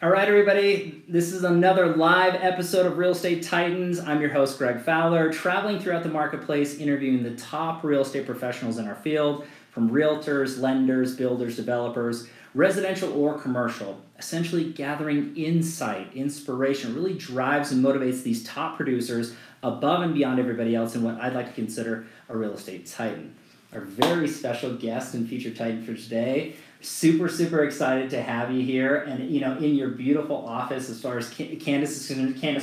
All right, everybody, this is another live episode of Real Estate Titans. I'm your host, Greg Fowler, traveling throughout the marketplace, interviewing the top real estate professionals in our field, from realtors, lenders, builders, developers, residential or commercial, essentially gathering insight, inspiration, really drives and motivates these top producers above and beyond everybody else in what I'd like to consider a real estate titan. Our very special guest and featured titan for today, super excited to have you here, and you know, in your beautiful office. As far as Candace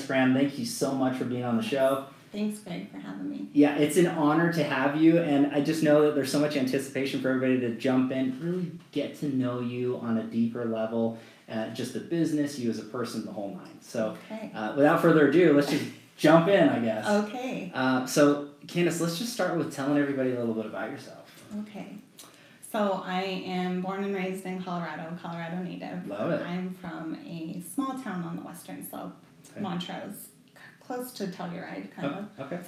Graham, thank you so much for being on the show. Thanks, Greg, for having me. Yeah, it's an honor to have you, and I just know that there's so much anticipation for everybody to jump in, really get to know you on a deeper level, just the business, you as a person, the whole nine. So okay. Without further ado, let's just jump in, I guess. Okay. So Candace, let's just start with telling everybody a little bit about yourself. Okay. So I am born and raised in Colorado native. Love it. I'm from a small town on the western slope, okay. Montrose, close to Telluride, kind of. Okay.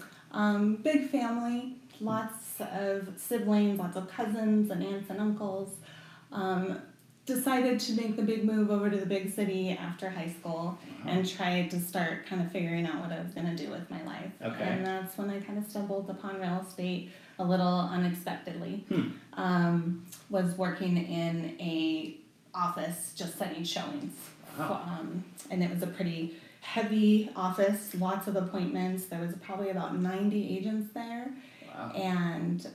Big family, lots of siblings, lots of cousins and aunts and uncles. Decided to make the big move over to the big city after high school, wow. and tried to start kind of figuring out what I was going to do with my life. Okay. And that's when I kind of stumbled upon real estate a little unexpectedly. Was working in a office just setting showings. Wow. And it was a pretty heavy office, lots of appointments. There was probably about 90 agents there. Wow. And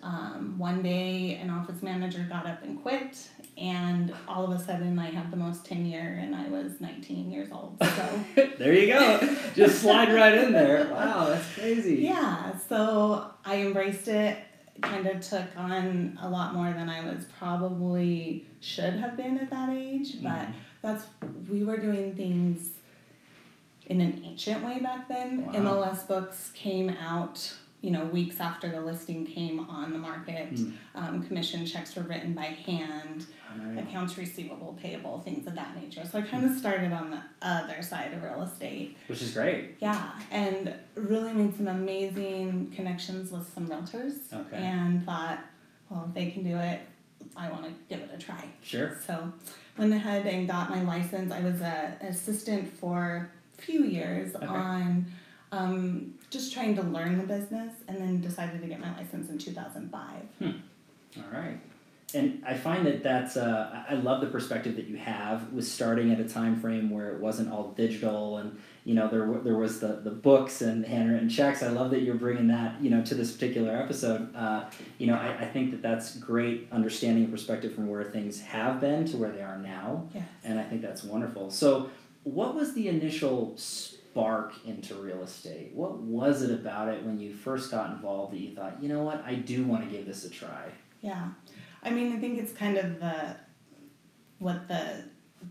one day an office manager got up and quit, and all of a sudden I had the most tenure, and I was 19 years old. So there you go. Just slide right in there. Wow, that's crazy. Yeah, so I embraced it, kind of took on a lot more than I was probably should have been at that age, but we were doing things in an ancient way back then. Wow. MLS books came out, you know, weeks after the listing came on the market. Commission checks were written by hand, accounts receivable, payable, things of that nature. So I kind of started on the other side of real estate. Which is great. Yeah, and really made some amazing connections with some realtors. Okay. And thought, well, if they can do it, I want to give it a try. Sure. So went ahead and got my license. I was an assistant for a few years, okay. on... just trying to learn the business, and then decided to get my license in 2005. All right. And I find that's I love the perspective that you have with starting at a time frame where it wasn't all digital, and you know, there was the books and handwritten checks. I love that you're bringing that, you know, to this particular episode. You know, I think that's great understanding and perspective from where things have been to where they are now. Yes. And I think that's wonderful. So what was the initial spark into real estate? What was it about it when you first got involved that you thought, you know what, I do want to give this a try? Yeah. I mean, I think it's kind of what the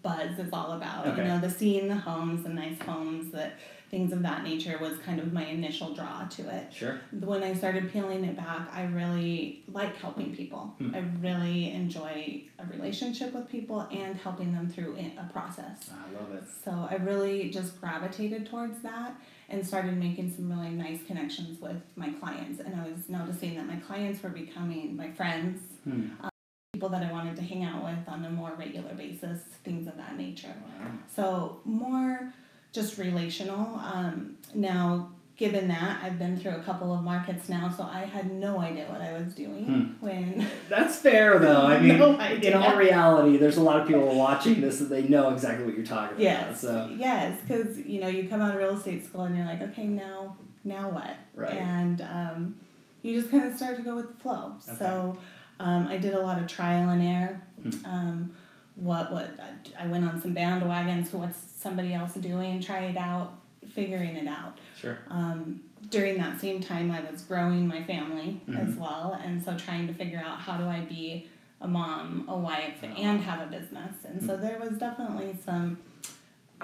buzz is all about. Okay. You know, the seeing the homes, the nice homes, the things of that nature was kind of my initial draw to it. Sure. When I started peeling it back, I really like helping people. I really enjoy a relationship with people and helping them through a process. I love it. So I really just gravitated towards that and started making some really nice connections with my clients. And I was noticing that my clients were becoming my friends. People that I wanted to hang out with on a more regular basis, things of that nature. Wow. So more just relational. Now, given that, I've been through a couple of markets now, so I had no idea what I was doing when... That's fair, though. I mean, no idea. In all reality, there's a lot of people watching this that they know exactly what you're talking about. So. Yes, because, you know, you come out of real estate school and you're like, okay, now what? Right. And you just kind of start to go with the flow. Okay. So... I did a lot of trial and error. I went on some bandwagons. What's somebody else doing? Try it out, figuring it out. Sure. During that same time, I was growing my family as well, and so trying to figure out how do I be a mom, a wife, and have a business. And so there was definitely some.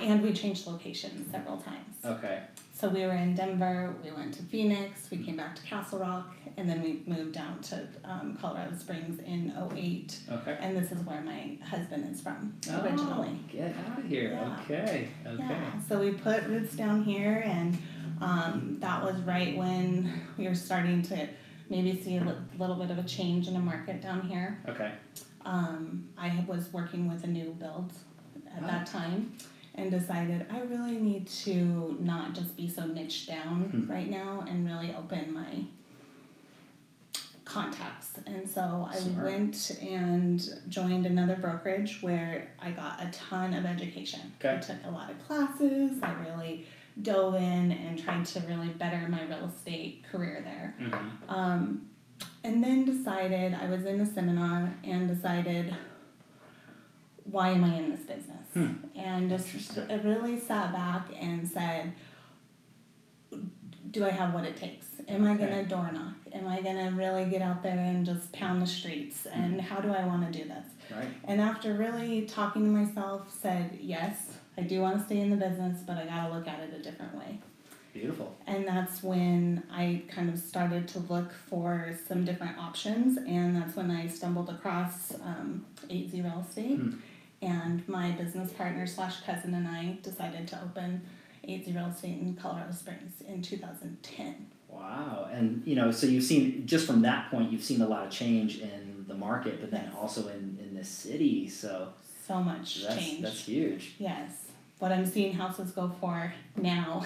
And we changed locations several times. Okay. So we were in Denver, we went to Phoenix, we came back to Castle Rock, and then we moved down to Colorado Springs in 2008. Okay. And this is where my husband is from originally. Oh, get out of here. Yeah. Okay. Yeah. So we put roots down here, and that was right when we were starting to maybe see a little bit of a change in the market down here. Okay. I was working with a new build at that time. and decided I really need to not just be so niched down right now and really open my contacts. And so I went and joined another brokerage where I got a ton of education. I took a lot of classes. I really dove in and tried to really better my real estate career there. And then decided, I was in a seminar and decided, why am I in this business? And just I really sat back and said, do I have what it takes? Am I going to door knock? Am I going to really get out there and just pound the streets? And how do I want to do this? And after really talking to myself, said, yes, I do want to stay in the business, but I got to look at it a different way. Beautiful. And that's when I kind of started to look for some different options, and that's when I stumbled across 8Z Real Estate, and my business partner slash cousin and I decided to open 8Z Real Estate in Colorado Springs in 2010. Wow. And, you know, so you've seen, just from that point, you've seen a lot of change in the market, but then also in this city, so... So much change. That's huge. Yes. What I'm seeing houses go for now...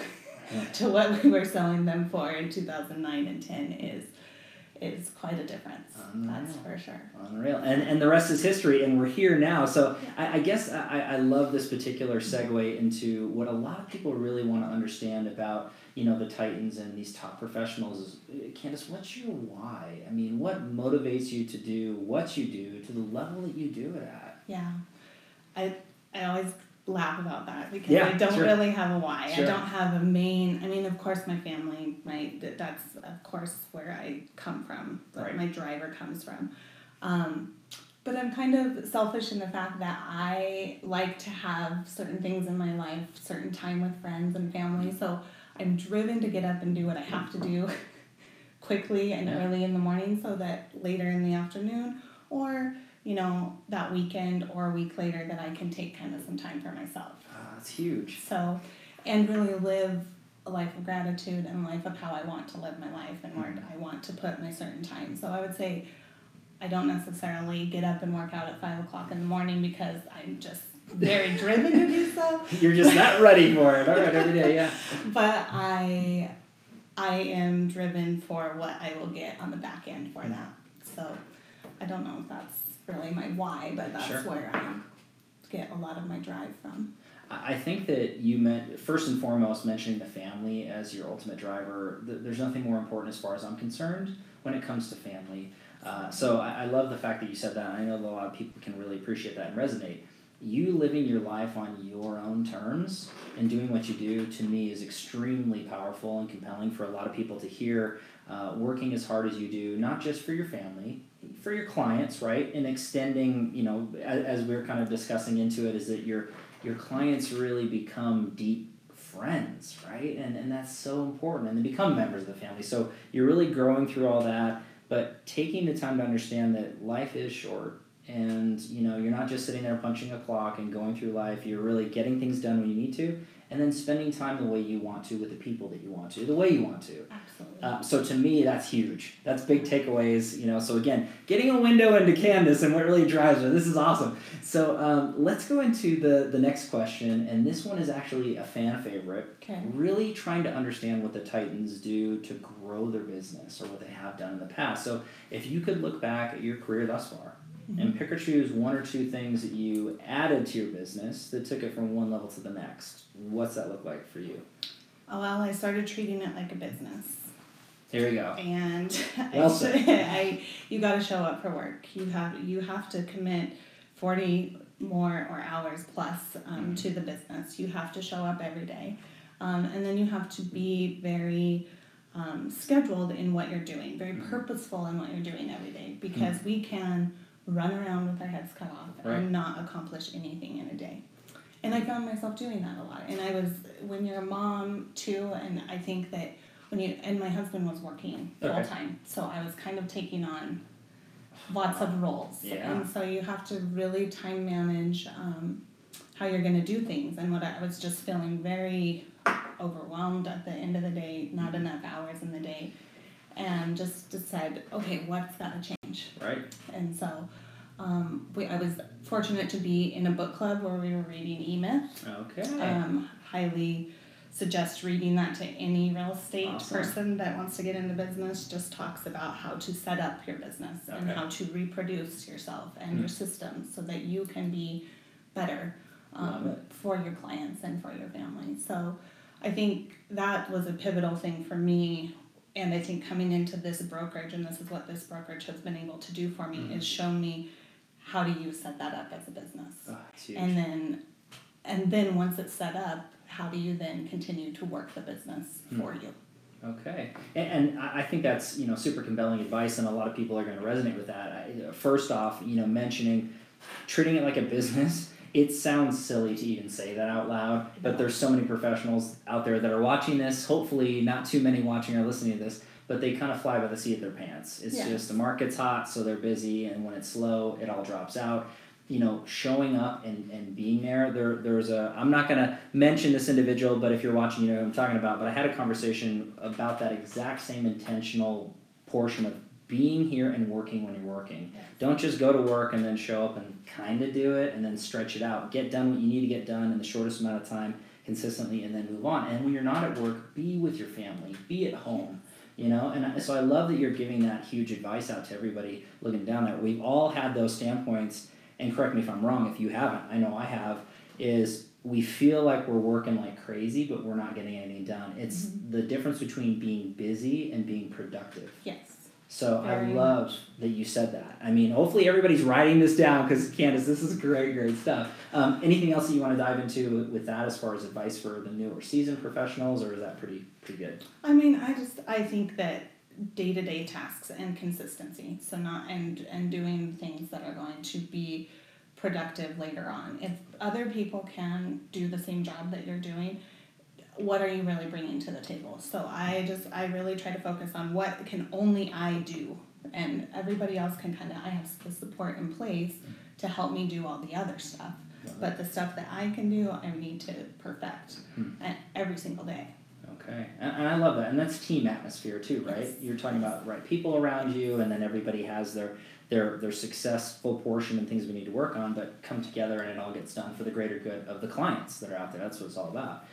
to what we were selling them for in 2009 and 10 is quite a difference. Unreal. That's for sure. Unreal. And the rest is history, and we're here now. So I guess I love this particular segue into what a lot of people really want to understand about, you know, the Titans and these top professionals is, Candace, what's your why? I mean, what motivates you to do what you do to the level that you do it at? Yeah. I always... laugh about that because I don't really have a why. I don't have a main, I mean, of course my family, that's of course where I come from, my driver comes from. But I'm kind of selfish in the fact that I like to have certain things in my life, certain time with friends and family. So I'm driven to get up and do what I have to do quickly and early in the morning so that later in the afternoon or you know, that weekend or a week later that I can take kind of some time for myself. That's huge. So, and really live a life of gratitude and life of how I want to live my life and where I want to put my certain time. So I would say I don't necessarily get up and work out at 5 o'clock in the morning because I'm just very driven to do so. You're just not ready for it. All right, every day, But I am driven for what I will get on the back end for that. So I don't know if that's really my why, but that's where I get a lot of my drive from. I think that you meant, first and foremost, mentioning the family as your ultimate driver. There's nothing more important as far as I'm concerned when it comes to family. So I love the fact that you said that. I know that a lot of people can really appreciate that and resonate. You living your life on your own terms and doing what you do, to me, is extremely powerful and compelling for a lot of people to hear. Working as hard as you do, not just for your family, for your clients, right? And extending, you know, as we were kind of discussing into it, is that your clients really become deep friends, right? And that's so important. And they become members of the family. So you're really growing through all that, but taking the time to understand that life is short. And, you know, you're not just sitting there punching a clock and going through life. You're really getting things done when you need to, and then spending time the way you want to with the people that you want to, the way you want to. Absolutely. So to me, that's huge. That's big takeaways, you know. So again, getting a window into Candace and what really drives her. This is awesome. So let's go into the next question, and this one is actually a fan favorite. Okay. Really trying to understand what the Titans do to grow their business or what they have done in the past. So if you could look back at your career thus far, and pick or choose one or two things that you added to your business that took it from one level to the next. What's that look like for you? Oh, well, I started treating it like a business. There we go. And you got to show up for work. You have to commit 40 more or hours plus to the business. You have to show up every day. And then you have to be very... scheduled in what you're doing, very purposeful in what you're doing every day, because we can run around with our heads cut off and not accomplish anything in a day. And I found myself doing that a lot. And I was, when you're a mom too, and I think that and my husband was working full time, so I was kind of taking on lots of roles. Yeah. And so you have to really time manage how you're going to do things. And what I was just feeling very overwhelmed at the end of the day, not enough hours in the day, and just said, okay, what's got to change? Right. And so I was fortunate to be in a book club where we were reading E-Myth. Okay. Highly suggest reading that to any real estate person that wants to get into business. Just talks about how to set up your business and how to reproduce yourself and your systems so that you can be better for your clients and for your family. So I think that was a pivotal thing for me. And I think coming into this brokerage, and this is what this brokerage has been able to do for me, is show me how do you set that up as a business. Oh, and then once it's set up, how do you then continue to work the business for you? Okay. And I think that's, you know, super compelling advice, and a lot of people are going to resonate with that. First off, you know, mentioning treating it like a business, it sounds silly to even say that out loud, but there's so many professionals out there that are watching this. Hopefully not too many watching or listening to this, but they kind of fly by the seat of their pants. It's just the market's hot, so they're busy, and when it's slow, it all drops out. You know, showing up and being there's a, I'm not going to mention this individual, but if you're watching, you know who I'm talking about, but I had a conversation about that exact same intentional portion of being here and working when you're working. Don't just go to work and then show up and kind of do it and then stretch it out. Get done what you need to get done in the shortest amount of time consistently and then move on. And when you're not at work, be with your family, be at home. You know, and so I love that you're giving that huge advice out to everybody looking down at it. We've all had those standpoints. And correct me if I'm wrong, if you haven't, I know I have, is we feel like we're working like crazy, but we're not getting anything done. It's the difference between being busy and being productive. Yes. So I love that you said that. I mean, hopefully everybody's writing this down because, Candace, this is great, great stuff. Anything else that you want to dive into with that as far as advice for the newer seasoned professionals, or is that pretty good? I mean, I think that day-to-day tasks and consistency, so not and doing things that are going to be productive later on. If other people can do the same job that you're doing, what are you really bringing to the table? So I really try to focus on what can only I do, and everybody else can I have the support in place to help me do all the other stuff, but the stuff that I can do, I need to perfect every single day. Okay. And I love that. And that's team atmosphere too, right? Yes. You're talking about the right people around you, and then everybody has their successful portion and things we need to work on, but come together and it all gets done for the greater good of the clients that are out there. That's what it's all about.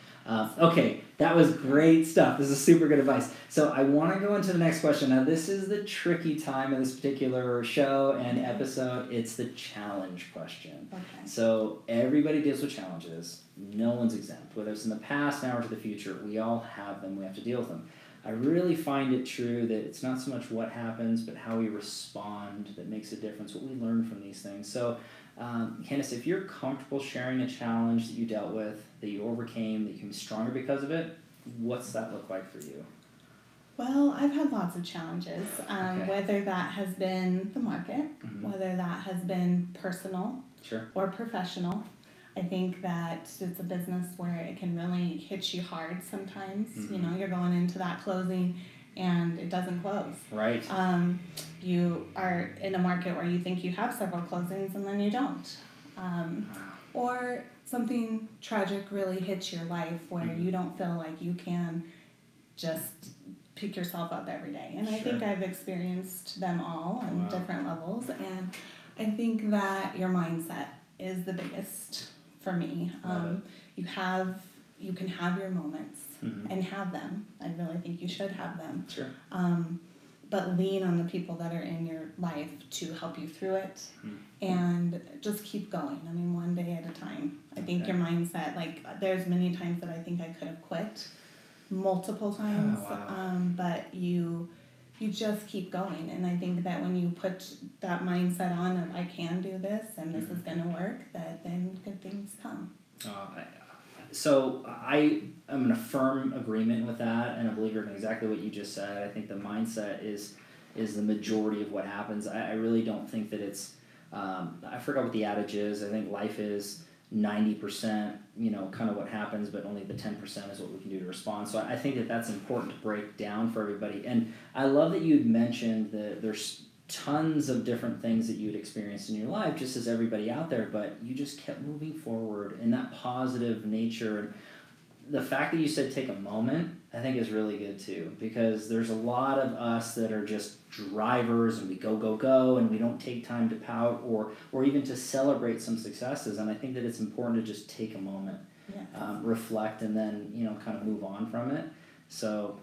Okay. That was great stuff. This is super good advice. So I want to go into the next question. Now, this is the tricky time of this particular show and episode. It's the challenge question. Okay. So everybody deals with challenges. No one's exempt. Whether it's in the past, now, or to the future, we all have them. We have to deal with them. I really find it true that it's not so much what happens, but how we respond that makes a difference, what we learn from these things. So, Candace, if you're comfortable sharing a challenge that you dealt with, that you overcame, that you can be stronger because of it, what's that look like for you? Well, I've had lots of challenges, whether that has been the market, whether that has been personal or professional. I think that it's a business where it can really hit you hard sometimes. You know, you're going into that closing and it doesn't close. Right. You are in a market where you think you have several closings and then you don't. Or something tragic really hits your life where you don't feel like you can just pick yourself up every day. And I think I've experienced them all on different levels. And I think that your mindset is the biggest for me. You can have your moments and have them. I really think you should have them. Sure. But lean on the people that are in your life to help you through it, and just keep going. I mean, one day at a time. I think your mindset, there's many times that I think I could have quit, multiple times, but you just keep going. And I think that when you put that mindset on of I can do this and this is going to work, that then good things come. So I am in a firm agreement with that, and a believer in exactly what you just said. I think the mindset is the majority of what happens. I really don't think that it's I forgot what the adage is. I think life is 90%, you know, kind of what happens, but only the 10% is what we can do to respond. So I think that that's important to break down for everybody. And I love that you'd mentioned that there's tons of different things that you'd experienced in your life, just as everybody out there, but you just kept moving forward in that positive nature. the fact that you said take a moment, I think is really good too, because there's a lot of us that are just drivers and we go, go, go, and we don't take time to pout or even to celebrate some successes. And I think that it's important to just take a moment, reflect, and then, kind of move on from it. So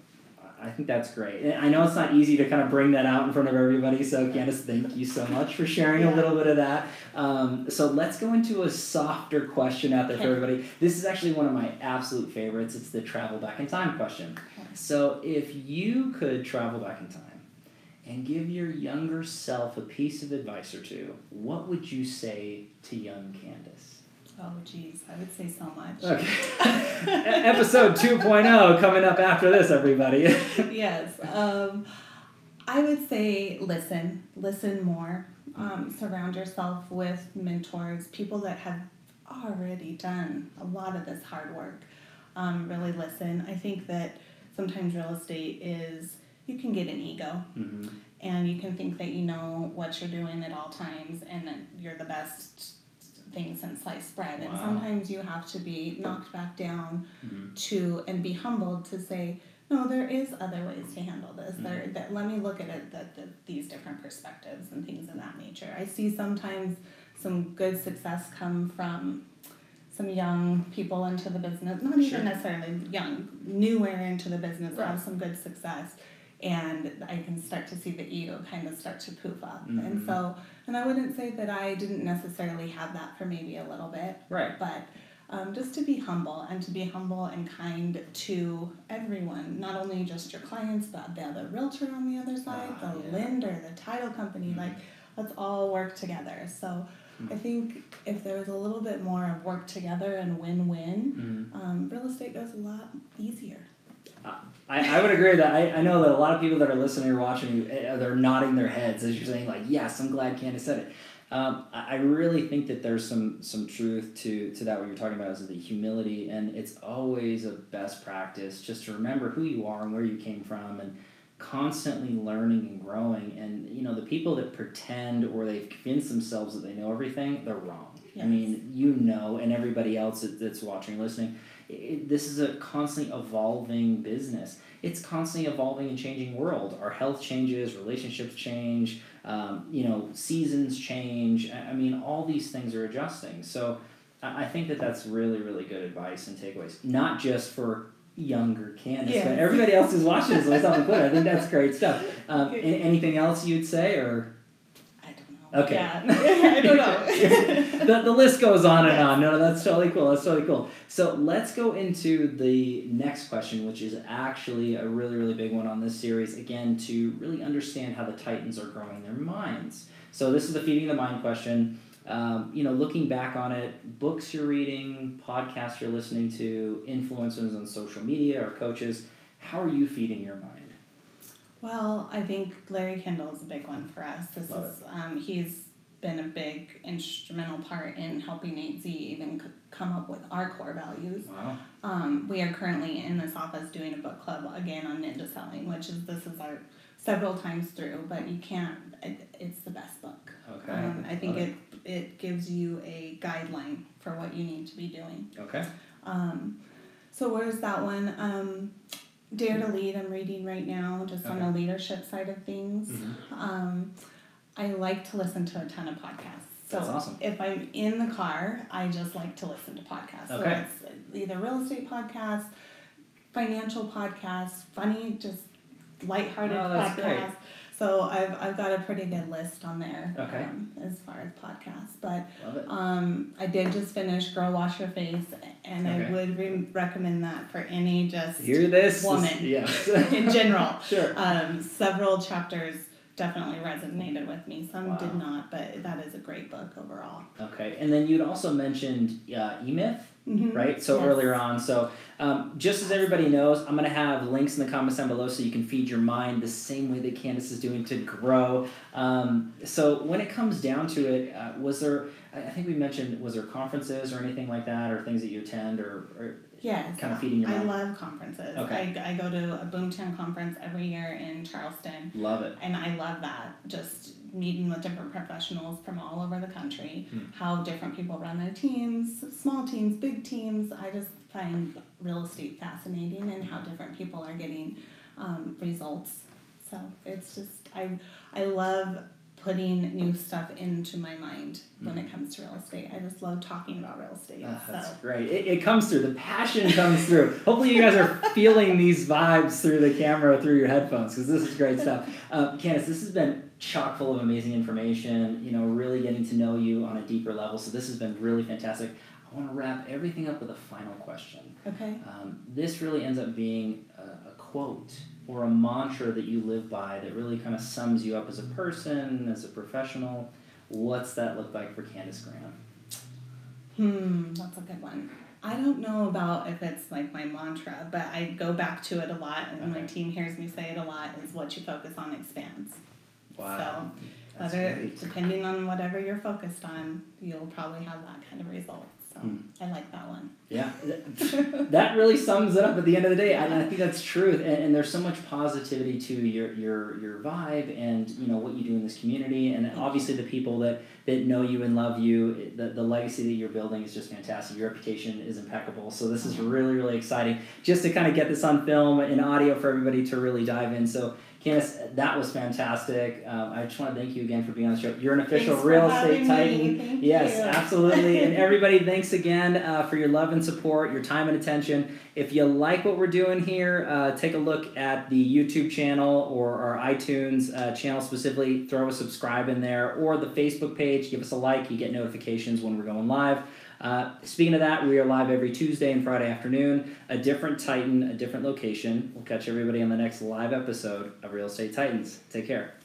I think that's great. And I know it's not easy to kind of bring that out in front of everybody. So Candace, thank you so much for sharing a little bit of that. So let's go into a softer question out there for everybody. This is actually one of my absolute favorites. It's the travel back in time question. Okay. So if you could travel back in time and give your younger self a piece of advice or two, what would you say to young Candace? Oh, geez. I would say so much. Okay. Episode 2.0 coming up after this, everybody. Yes. I would say listen more. Surround yourself with mentors, people that have already done a lot of this hard work. Really listen. I think that sometimes real estate is, you can get an ego. Mm-hmm. And you can think that you know what you're doing at all times and that you're the best things and sliced bread. Wow. And sometimes you have to be knocked back down and be humbled to say, no, there is other ways to handle this. Mm-hmm. Let me look at it, these different perspectives and things of that nature. I see sometimes some good success come from some young people into the business, not even necessarily young, newer into the business, have some good success. And I can start to see the ego kind of start to poof up. Mm-hmm. And so, and I wouldn't say that I didn't necessarily have that for maybe a little bit. Right. But just to be humble and kind to everyone, not only just your clients, but the other realtor on the other side, the lender, the title company, like let's all work together. So I think if there was a little bit more of work together and win-win, real estate goes a lot easier. I would agree with that. I know that a lot of people that are listening or watching, they're nodding their heads as you're saying, like, yes, I'm glad Candace said it. I really think that there's some truth to that, what you're talking about is the humility, and it's always a best practice just to remember who you are and where you came from and constantly learning and growing. And, the people that pretend or they've convinced themselves that they know everything, they're wrong. Yes. I mean, and everybody else that's watching or listening, this is a constantly evolving business. It's constantly evolving and changing world. Our health changes, relationships change, seasons change. I mean, all these things are adjusting. So I think that that's really, really good advice and takeaways, not just for younger Candace, but everybody else who's watching this, myself included. I think that's great stuff. Anything else you'd say, or... Okay. Yeah. I don't know. The list goes on and on. No, that's totally cool. So let's go into the next question, which is actually a really, really big one on this series, again, to really understand how the Titans are growing their minds. So this is the Feeding the Mind question. Looking back on it, books you're reading, podcasts you're listening to, influencers on social media or coaches, how are you feeding your mind? Well, I think Larry Kendall is a big one for us. He's been a big instrumental part in helping 8Z even come up with our core values. Wow. We are currently in this office doing a book club again on Ninja Selling, which is our several times through, but you can't. It's the best book. Okay. I think it gives you a guideline for what you need to be doing. Okay. So where's that one? Dare to Lead, I'm reading right now, just on the leadership side of things. Mm-hmm. I like to listen to a ton of podcasts. So that's awesome. If I'm in the car, I just like to listen to podcasts. Okay. So it's either real estate podcasts, financial podcasts, funny, just lighthearted podcasts. Great. So I've got a pretty good list on there as far as podcasts. But I did just finish Girl, Wash Your Face, and I would recommend that for any woman in general. Sure. Several chapters definitely resonated with me. Some did not, but that is a great book overall. Okay. And then you'd also mentioned E-Myth. Mm-hmm. Right? So earlier on. So just as everybody knows, I'm going to have links in the comments down below so you can feed your mind the same way that Candace is doing to grow. So when it comes down to it, was there conferences or anything like that, or things that you attend or kind of feeding your mind? I love conferences. Okay. I go to a Boomtown conference every year in Charleston. Love it. And I love that. Just meeting with different professionals from all over the country, how different people run their teams, small teams, big teams. I just find real estate fascinating and how different people are getting results. So it's just, I love putting new stuff into my mind when it comes to real estate. I just love talking about real estate. That's great. It comes through. The passion comes through. Hopefully you guys are feeling these vibes through the camera, through your headphones, because this is great stuff. Candace, this has been chock full of amazing information, really getting to know you on a deeper level. So this has been really fantastic. I want to wrap everything up with a final question. Okay. This really ends up being a quote or a mantra that you live by that really kind of sums you up as a person, as a professional. What's that look like for Candace Graham? That's a good one. I don't know about if it's like my mantra, but I go back to it a lot, and my team hears me say it a lot, is what you focus on expands. Wow. So depending on whatever you're focused on, you'll probably have that kind of result. I like that one. Yeah. That really sums it up at the end of the day. And I think that's truth. And there's so much positivity to your vibe and, what you do in this community. And obviously the people that know you and love you, the legacy that you're building is just fantastic. Your reputation is impeccable. So this is really, really exciting just to kind of get this on film and audio for everybody to really dive in. So Candace, that was fantastic. I just want to thank you again for being on the show. You're an official real estate titan. Yes, absolutely. And everybody, thanks again for your love and support, your time and attention. If you like what we're doing here, take a look at the YouTube channel or our iTunes channel specifically. Throw a subscribe in there, or the Facebook page. Give us a like. You get notifications when we're going live. Speaking of that, we are live every Tuesday and Friday afternoon, a different Titan, a different location. We'll catch everybody on the next live episode of Real Estate Titans. Take care.